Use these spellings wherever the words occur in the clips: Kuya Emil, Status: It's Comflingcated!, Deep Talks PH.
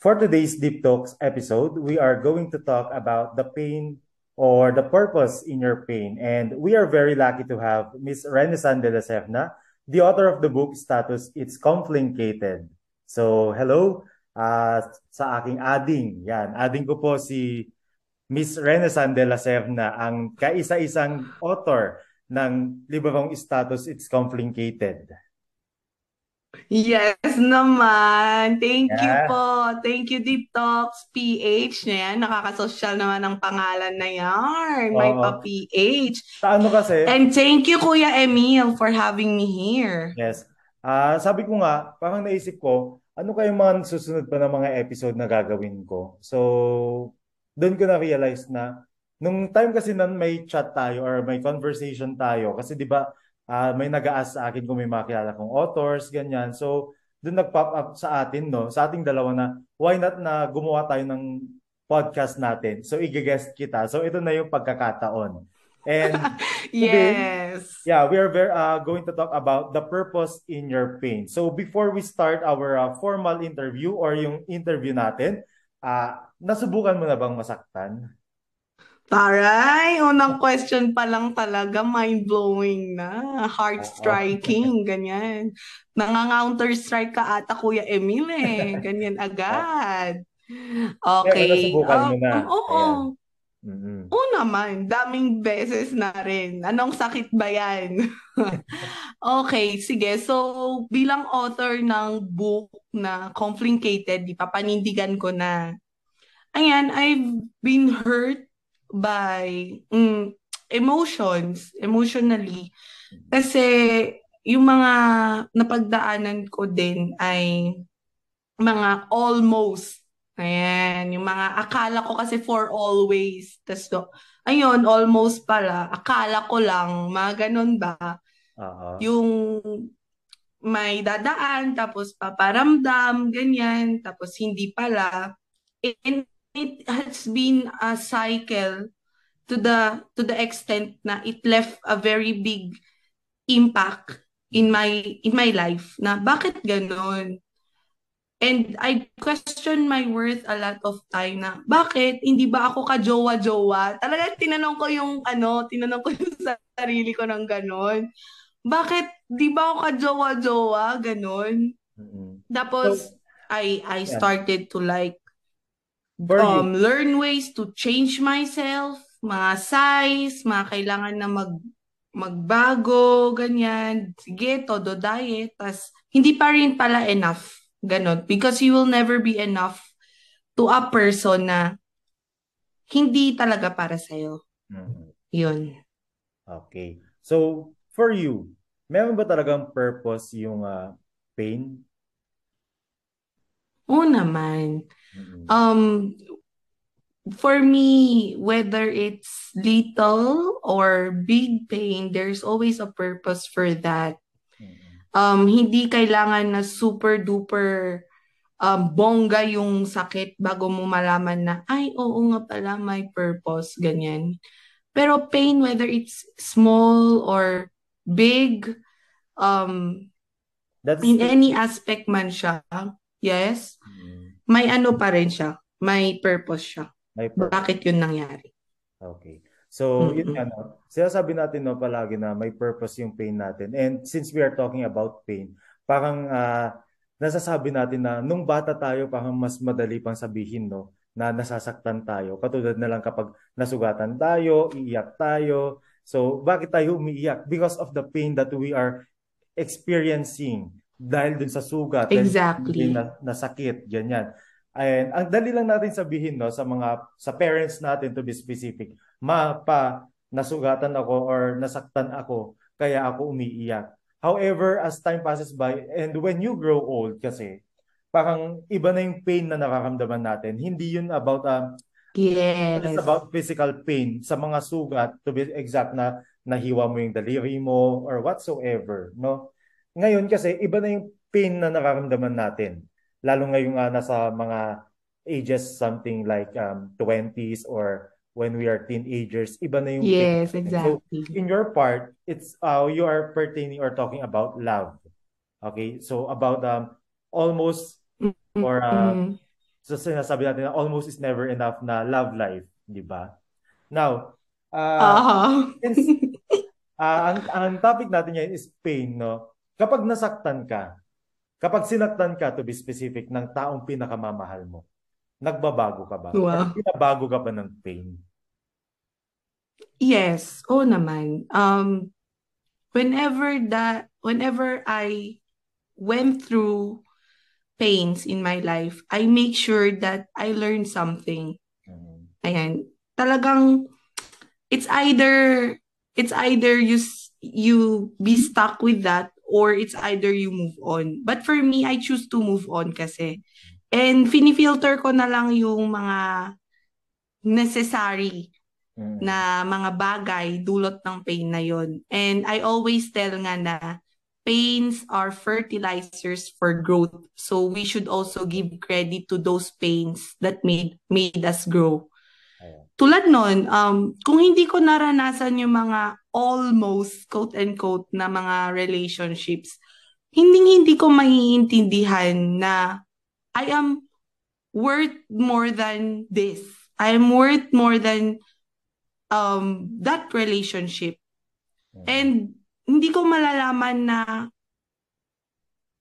For today's Deep Talks episode, we are going to talk about the pain or the purpose in your pain. And we are very lucky to have Ms. Renaissan DC, the author of the book, Status: It's Comflingcated! So, hello sa aking ading. Yan, ading ko po si Ms. Renaissan DC, ang kaisa-isang author ng librong Status: It's Comflingcated! Yes naman. Thank you po. Thank you, Deep Talks PH. Yan, nakakasosyal naman ang pangalan na yan. May pa-PH. Ano kasi? And thank you, Kuya Emil, for having me here. Yes. Sabi ko nga, parang naisip ko, ano kayong mga susunod pa ng mga episode na gagawin ko? So, doon ko na-realize na, nung time kasi na may chat tayo or may conversation tayo, kasi di ba, may nag-a-ask sa akin kung may makilala kong authors, ganyan. So, doon nag-pop up sa atin, no? Sa ating dalawa na, why not na gumawa tayo ng podcast natin? So, i-guest kita. So, ito na yung pagkakataon. And yes. Today, yeah, we are going to talk about the purpose in your pain. So, before we start our formal interview or yung interview natin, nasubukan mo na bang masaktan? Taray, unang question pa lang talaga, mind-blowing na, heart-striking, ganyan. Nangangounter-strike ka ata, Kuya Emil eh, ganyan agad. Okay. Oo naman, daming beses na rin. Anong sakit ba yan? Okay, sige. So, bilang author ng book na Comflingcated, papanindigan ko na, ayan, I've been hurt by emotionally. Kasi yung mga napagdaanan ko din ay mga almost. Ayan, yung mga akala ko kasi for always. Ayun, almost pala. Akala ko lang, mga ganun ba? Uh-huh. Yung may dadaan, tapos paparamdam, ganyan, tapos hindi pala. And it has been a cycle to the extent na it left a very big impact in my life na bakit ganon, and I question my worth a lot of time na bakit hindi ba ako kajowa-jowa talaga. Tinanong ko yung sarili ko ng ganon, bakit di ba ako kajowa-jowa ganon. Tapos I started to like learn ways to change myself, mga size, mga kailangan na magbago, ganyan. Sige, todo diet. Tas, hindi pa rin pala enough. Ganon. Because you will never be enough to a person na hindi talaga para sa'yo. Mm-hmm. Yun. Okay. So, for you, meron ba talagang purpose yung pain? Oo naman. For me, whether it's little or big pain, there's always a purpose for that. Hindi kailangan na super duper bongga yung sakit bago mo malaman na, ay, oo nga pala, may purpose, ganyan. Pero pain, whether it's small or big, any aspect man siya, yes, may ano pa rin siya. May purpose siya. May purpose. Bakit yun nangyari? Okay. So, yun ano, sinasabi natin no, palagi na may purpose yung pain natin. And since we are talking about pain, parang nasasabi natin na nung bata tayo, parang mas madali pang sabihin no, na nasasaktan tayo. Katulad na lang kapag nasugatan tayo, iiyak tayo. So, bakit tayo umiiyak? Because of the pain that we are experiencing. Dahil dun sa sugat, exactly, na sakit, ganyan. Ayan, ang dali lang natin sabihin no sa parents natin, to be specific. Nasugatan ako or nasaktan ako kaya ako umiiyak. However, as time passes by and when you grow old kasi, parang iba na yung pain na nararamdaman natin. Hindi yun about it's about physical pain sa mga sugat, to be exact, na nahiwa mo yung daliri mo or whatsoever, no? Ngayon kasi, iba na yung pain na nararamdaman natin. Lalo ngayong nasa mga ages, something like 20s or when we are teenagers, iba na yung pain. Exactly. So, in your part, it's you are pertaining or talking about love. Okay? So, about almost or So sinasabi natin na almost is never enough na love life, di ba? Now, ang topic natin ngayon is pain, no? Kapag nasaktan ka, kapag sinaktan ka, to be specific, ng taong pinakamamahal mo, nagbabago ka ba? Wow. Pinabago ka ba ng pain? Yes, oo naman. Whenever I went through pains in my life, I make sure that I learn something. Ayan. Talagang it's either you be stuck with that or it's either you move on. But for me, I choose to move on kasi. And finifilter ko na lang yung mga necessary na mga bagay dulot ng pain na yon. And I always tell nga na pains are fertilizers for growth. So we should also give credit to those pains that made us grow. Ayan. Tulad nun, kung hindi ko naranasan yung mga almost, quote-unquote, na mga relationships, hindi ko maiintindihan na I am worth more than this. I am worth more than that relationship. Ayan. And hindi ko malalaman na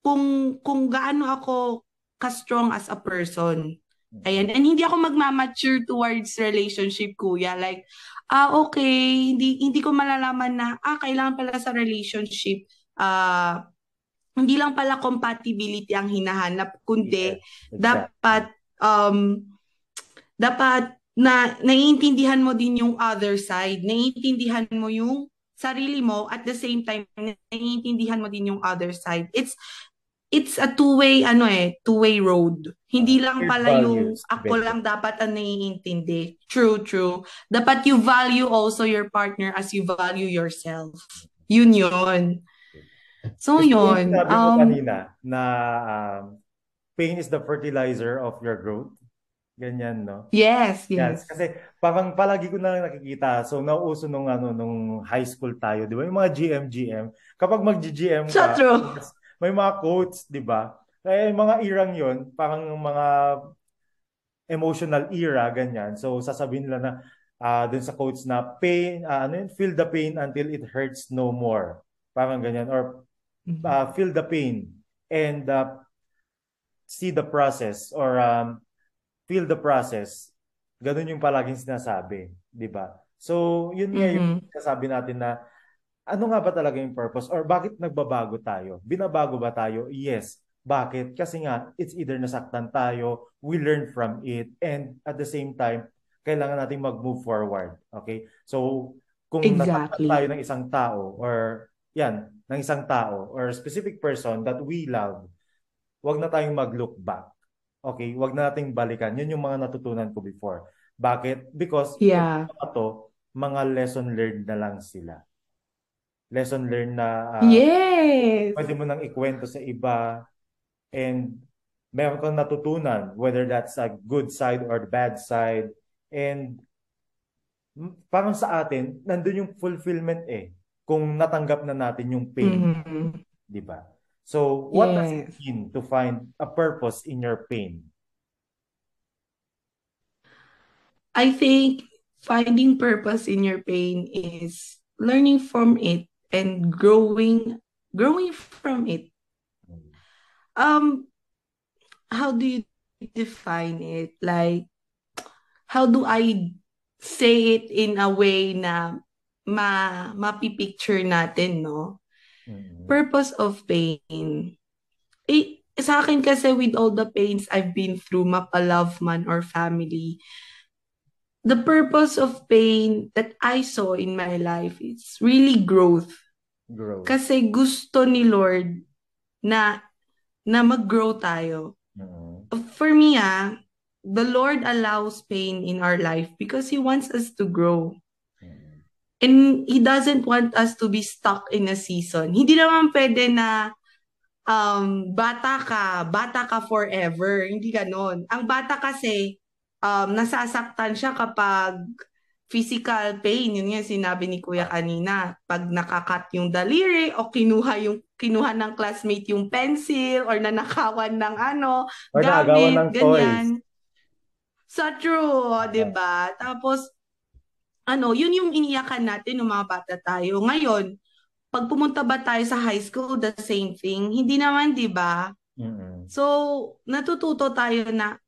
kung gaano ako ka-strong as a person. Ayan. And hindi ako magmamature towards relationship, kuya. Like, okay, hindi ko malalaman na, kailangan pala sa relationship, hindi lang pala compatibility ang hinahanap, kundi exactly. dapat na naiintindihan mo din yung other side, naiintindihan mo yung sarili mo, at the same time, naiintindihan mo din yung other side. It's a two-way road. Hindi lang pala yung ako lang dapat ang naiintindi. True. Dapat you value also your partner as you value yourself. Yun. So yun. Sabi ko kanina na pain is the fertilizer of your growth. Ganyan, no? Yes. Kasi parang palagi ko na nakikita. So, nauuso nung high school tayo, di ba? Yung mga GM. Kapag mag-GM ka, may mga quotes, di ba? Kaya yung mga irang yun, parang mga emotional era, ganyan. So, sasabihin nila na dun sa quotes na pain, feel the pain until it hurts no more. Parang ganyan. Or feel the pain and see the process or feel the process. Ganun yung palaging sinasabi, di ba? So, yun nga yung sinasabi natin na ano nga ba talaga yung purpose or bakit nagbabago tayo? Binabago ba tayo? Yes. Bakit? Kasi nga, it's either nasaktan tayo, we learn from it, and at the same time, kailangan natin mag-move forward. Okay? So, kung nasaktan tayo ng isang tao or specific person that we love, wag na tayong mag-look back. Okay, wag na nating balikan. Yun yung mga natutunan ko before. Bakit? Because mga lesson learned na lang sila. Lesson learned na pwede mo nang ikwento sa iba and meron kang natutunan whether that's a good side or bad side. And parang sa atin, nandun yung fulfillment kung natanggap na natin yung pain. Mm-hmm. Di ba? So, what does it mean to find a purpose in your pain? I think finding purpose in your pain is learning from it and growing from it. How do you define it? Like, how do I say it in a way na mapipicture natin, no? Purpose of pain. Sa akin kasi with all the pains I've been through, mapa-love man or family, the purpose of pain that I saw in my life is really growth. Kasi gusto ni Lord na mag-grow tayo. For me, the Lord allows pain in our life because He wants us to grow. And He doesn't want us to be stuck in a season. Hindi naman pwede na bata ka forever. Hindi ganon. Ang bata kasi, nasasaktan siya kapag physical pain. Yun yung sinabi ni Kuya kanina. Pag nakakat yung daliri o kinuha ng classmate yung pencil or nanakawan ng or gamit, ganyan. Sa true, diba? Tapos, ano, yun yung iniyakan natin ng mga bata tayo. Ngayon, pag pumunta ba tayo sa high school, the same thing? Hindi naman, diba? Mm-hmm. So, natututo tayo na,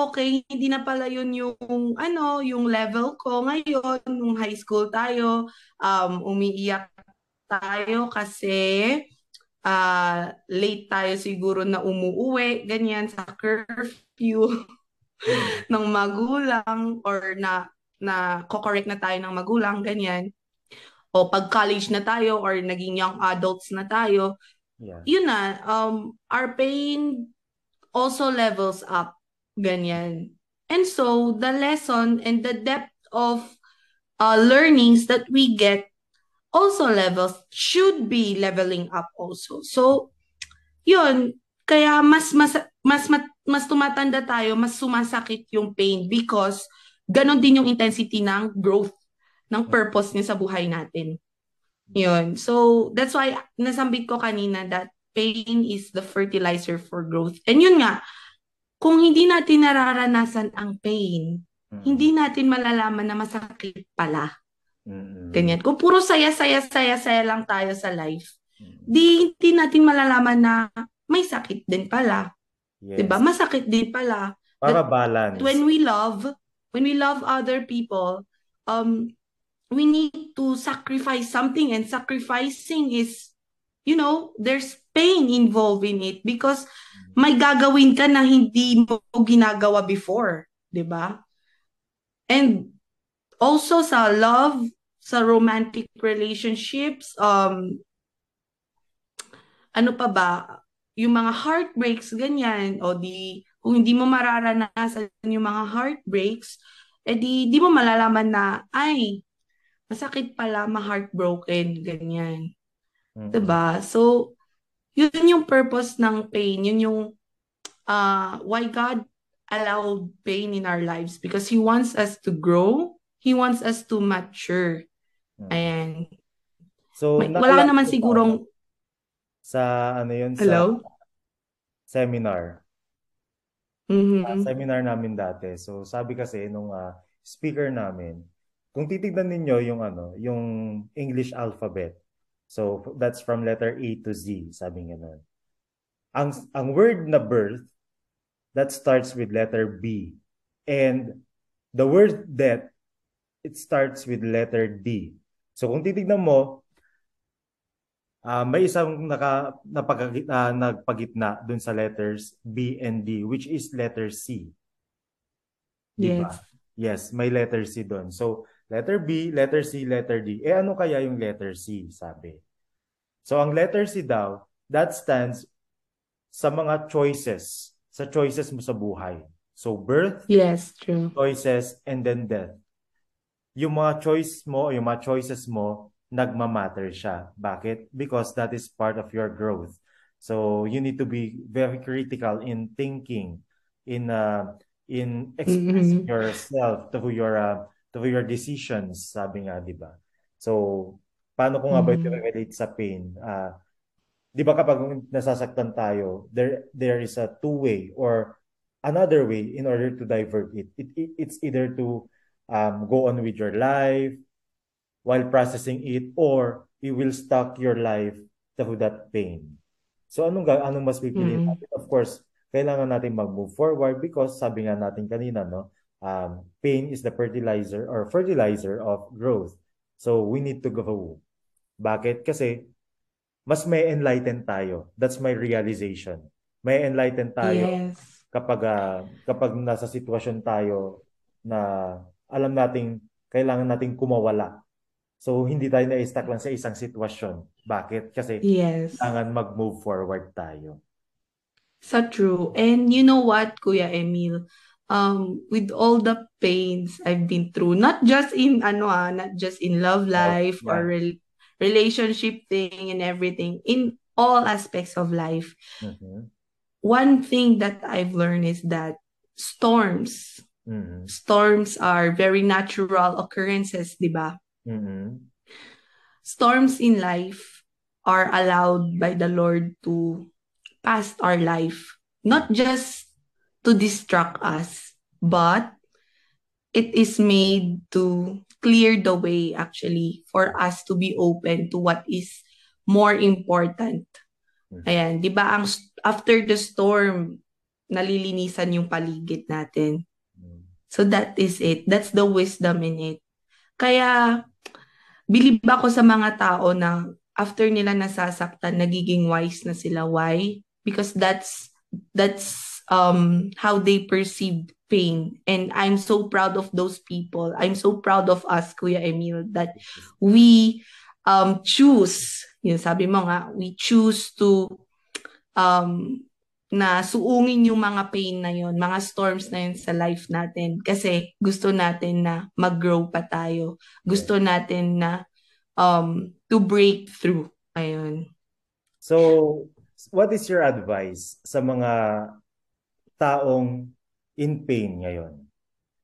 okay, hindi na pala yun yung, ano, yung level ko ngayon, nung high school tayo, umiiyak tayo kasi late tayo siguro na umuuwi, ganyan, sa curfew ng magulang or na co-correct na tayo ng magulang, ganyan. O pag college na tayo or naging young adults na tayo, yun na, our pain also levels up, ganyan. And so, the lesson and the depth of learnings that we get also levels should be leveling up also. So, yun, kaya mas tumatanda tayo, mas sumasakit yung pain because ganon din yung intensity ng growth, ng purpose niya sa buhay natin. Yun. So, that's why nasambit ko kanina that pain is the fertilizer for growth. And yun nga, kung hindi natin nararanasan ang pain, hindi natin malalaman na masakit pala. Ganyan. Kung puro saya-saya lang tayo sa life, di natin malalaman na may sakit din pala. Yes. Diba? Masakit din pala. Para balance. When we love other people, we need to sacrifice something, and sacrificing is, you know, there's pain involved in it because may gagawin ka na hindi mo ginagawa before. Diba? And also sa love, sa romantic relationships, ano pa ba? Yung mga heartbreaks, ganyan. O di, kung hindi mo mararanasan yung mga heartbreaks, di mo malalaman na, ay, masakit pala, ma-heartbroken, ganyan. Diba? So, yun yung purpose ng pain. Yun yung why God allowed pain in our lives. Because He wants us to grow. He wants us to mature. Ayan. So, wala naman sigurong... Sa, ano yun? Hello? Sa seminar. Seminar namin dati. So, sabi kasi nung speaker namin, kung titignan ninyo yung, ano, yung English alphabet. So, that's from letter A to Z, sabi nga nun. Ang word na birth, that starts with letter B. And the word death, it starts with letter D. So kung titignan mo, may isang nagpagitna dun sa letters B and D, which is letter C. Diba? Yes, may letter C dun. So letter B, letter C, letter D. Ano kaya yung letter C, sabi? So ang letter C daw, that stands sa mga choices. Sa choices mo sa buhay. So birth, choices, and then death. Yung mga choices mo, nagmamatter siya. Bakit? Because that is part of your growth. So you need to be very critical in thinking, in expressing yourself to your decisions, sabi nga, di ba? So, paano ko nga ba i-relate sa pain? Di ba kapag nasasaktan tayo, there is a two-way or another way in order to divert it. It's either to go on with your life while processing it, or you will stuck your life to that pain. So anong mas pipiliin natin? Of course, kailangan natin mag-move forward because sabi nga natin kanina, no, pain is the fertilizer of growth. So we need to grow. Bakit? Kasi mas may enlighten tayo. That's my realization. May enlighten tayo kapag nasa sitwasyon tayo na alam natin, kailangan nating kumawala. So, hindi tayo na-stuck lang sa isang sitwasyon. Bakit? Kasi kailangan mag-move forward tayo. So true. And you know what, Kuya Emil? With all the pains I've been through, not just in love life or relationship thing and everything, in all aspects of life, one thing that I've learned is that storms are very natural occurrences, diba? Storms in life are allowed by the Lord to pass our life, not just to distract us, but it is made to clear the way actually for us to be open to what is more important. Ayan, di ba ang after the storm, nalilinisan yung paligid natin. So that is it. That's the wisdom in it. Kaya believe ako sa mga tao na after nila nasasaktan, nagiging wise na sila. Why? Because that's how they perceived pain. And I'm so proud of those people. I'm so proud of us, Kuya Emil, that we choose, yun sabi mo nga, we choose to na suungin yung mga pain na yun, mga storms na yun sa life natin. Kasi gusto natin na mag-grow pa tayo. Gusto natin na to break through. Ayun. So, what is your advice sa mga taong in pain ngayon?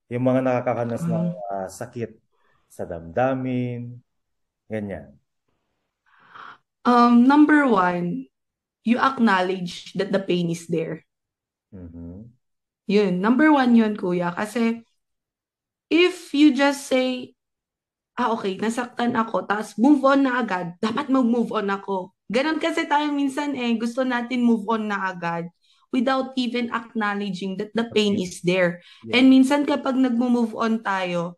Yung mga nakakaranas ng sakit sa damdamin, ganyan. Number one, you acknowledge that the pain is there. Mm-hmm. Yun. Number one yun, kuya. Kasi if you just say, okay, nasaktan ako, tapos move on na agad, dapat mag-move on ako. Ganon kasi tayo minsan gusto natin move on na agad without even acknowledging that the pain is there. Yeah. And minsan kapag nag-move on tayo,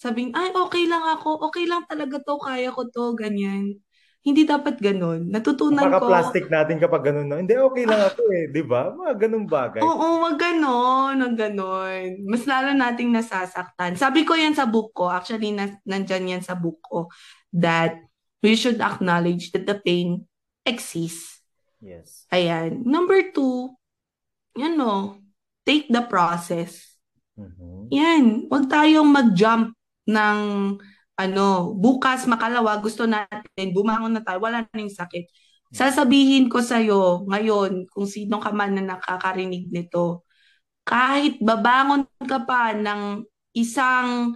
sabing, okay lang ako, okay lang talaga to, kaya ko to, ganyan. Hindi dapat ganon. Natutunan ko. Maka-plastic natin kapag ganon. No? Hindi, okay lang ako di ba? Mga ganong bagay. Oo, mga ganon, ganon. Mas lalo nating nasasaktan. Sabi ko yan sa book ko, actually nandyan yan sa book ko, that we should acknowledge that the pain exists. Yes. Ayan. Number two, take the process. Mm-hmm. Yan. Huwag tayong mag-jump ng, bukas, makalawa, gusto natin, bumangon na tayo, wala na yung sakit. Sasabihin ko sa'yo ngayon, kung sino ka man na nakakarinig nito, kahit babangon ka pa ng isang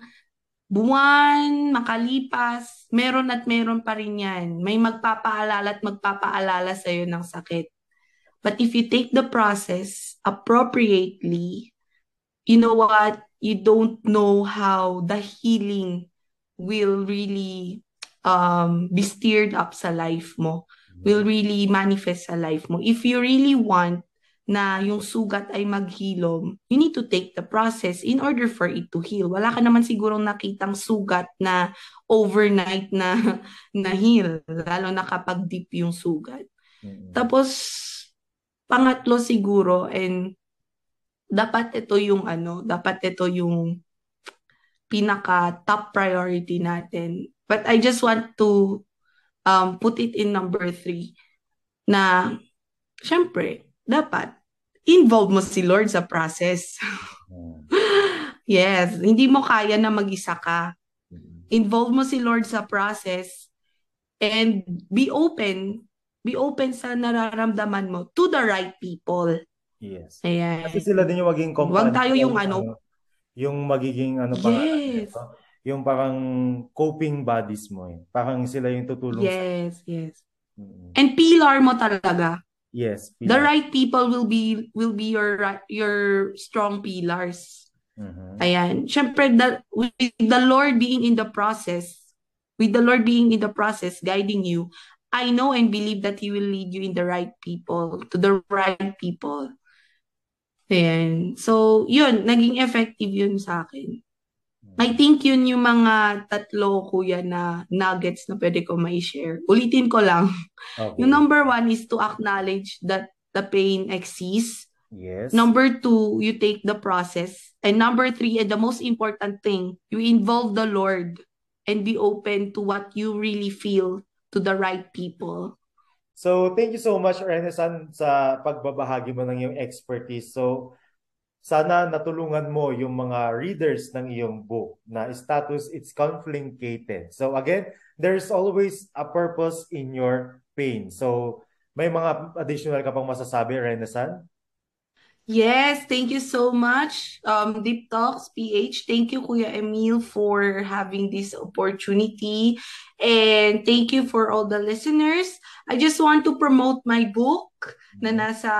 buwan, makalipas, meron at meron pa rin yan. May magpapaalala at magpapaalala sa'yo ng sakit. But if you take the process appropriately, you know what? You don't know how the healing will really be stirred up sa life mo, will really manifest sa life mo. If you really want na yung sugat ay maghilom, you need to take the process in order for it to heal. Wala ka naman sigurong nakitang sugat na overnight na heal, lalo na kapag deep yung sugat. Mm-hmm. Tapos, pangatlo siguro, and dapat ito yung pinaka top priority natin. But I just want to put it in number 3 na, syempre, dapat involve mo si Lord sa process. Yes, hindi mo kaya na mag-isa ka. Involve mo si Lord sa process and be open sa nararamdaman mo to the right people. Yes. Ayan. Kasi sila din yung maging companion. Huwag tayo yung yung magiging yes. Yung parang coping buddies mo. Parang sila yung tutulong. Yes, yes. Mm-hmm. And pillar mo talaga. Yes. Pillars. The right people will be your strong pillars. Uh-huh. Ayan. Siyempre, with the Lord being in the process, guiding you, I know and believe that He will lead you to the right people. Ayan. So, yun. Naging effective yun sa akin. I think yun yung mga 3, kuya, na nuggets na pwede ko mai-share. Ulitin ko lang. Okay. Yung number 1 is to acknowledge that the pain exists. Yes. Number 2, you take the process. And number 3, and the most important thing, you involve the Lord and be open to what you really feel to the right people. So, thank you so much, Renaissan, sa pagbabahagi mo ng iyong expertise. So, sana natulungan mo yung mga readers ng iyong book na Status, It's Comflingcated. So again, there's always a purpose in your pain. So may mga additional ka pang masasabi, Renaissan? Yes, thank you so much, Deep Talks PH. Thank you, Kuya Emil, for having this opportunity. And thank you for all the listeners. I just want to promote my book. na nasa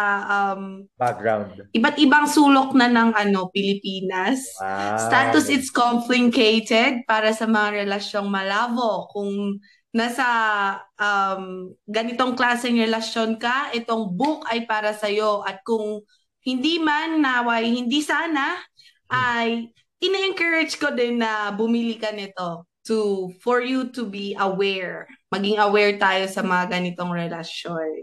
background. Iba't ibang sulok na ng Pilipinas. Wow. Status It's Comflingcated para sa mga relasyong malabo. Kung nasa ganitong klaseng relasyon ka, itong book ay para sa'yo. At kung hindi man, naway hindi sana, ay ina-encourage ko din na bumili ka nito for you to be aware. Maging aware tayo sa mga ganitong relasyon.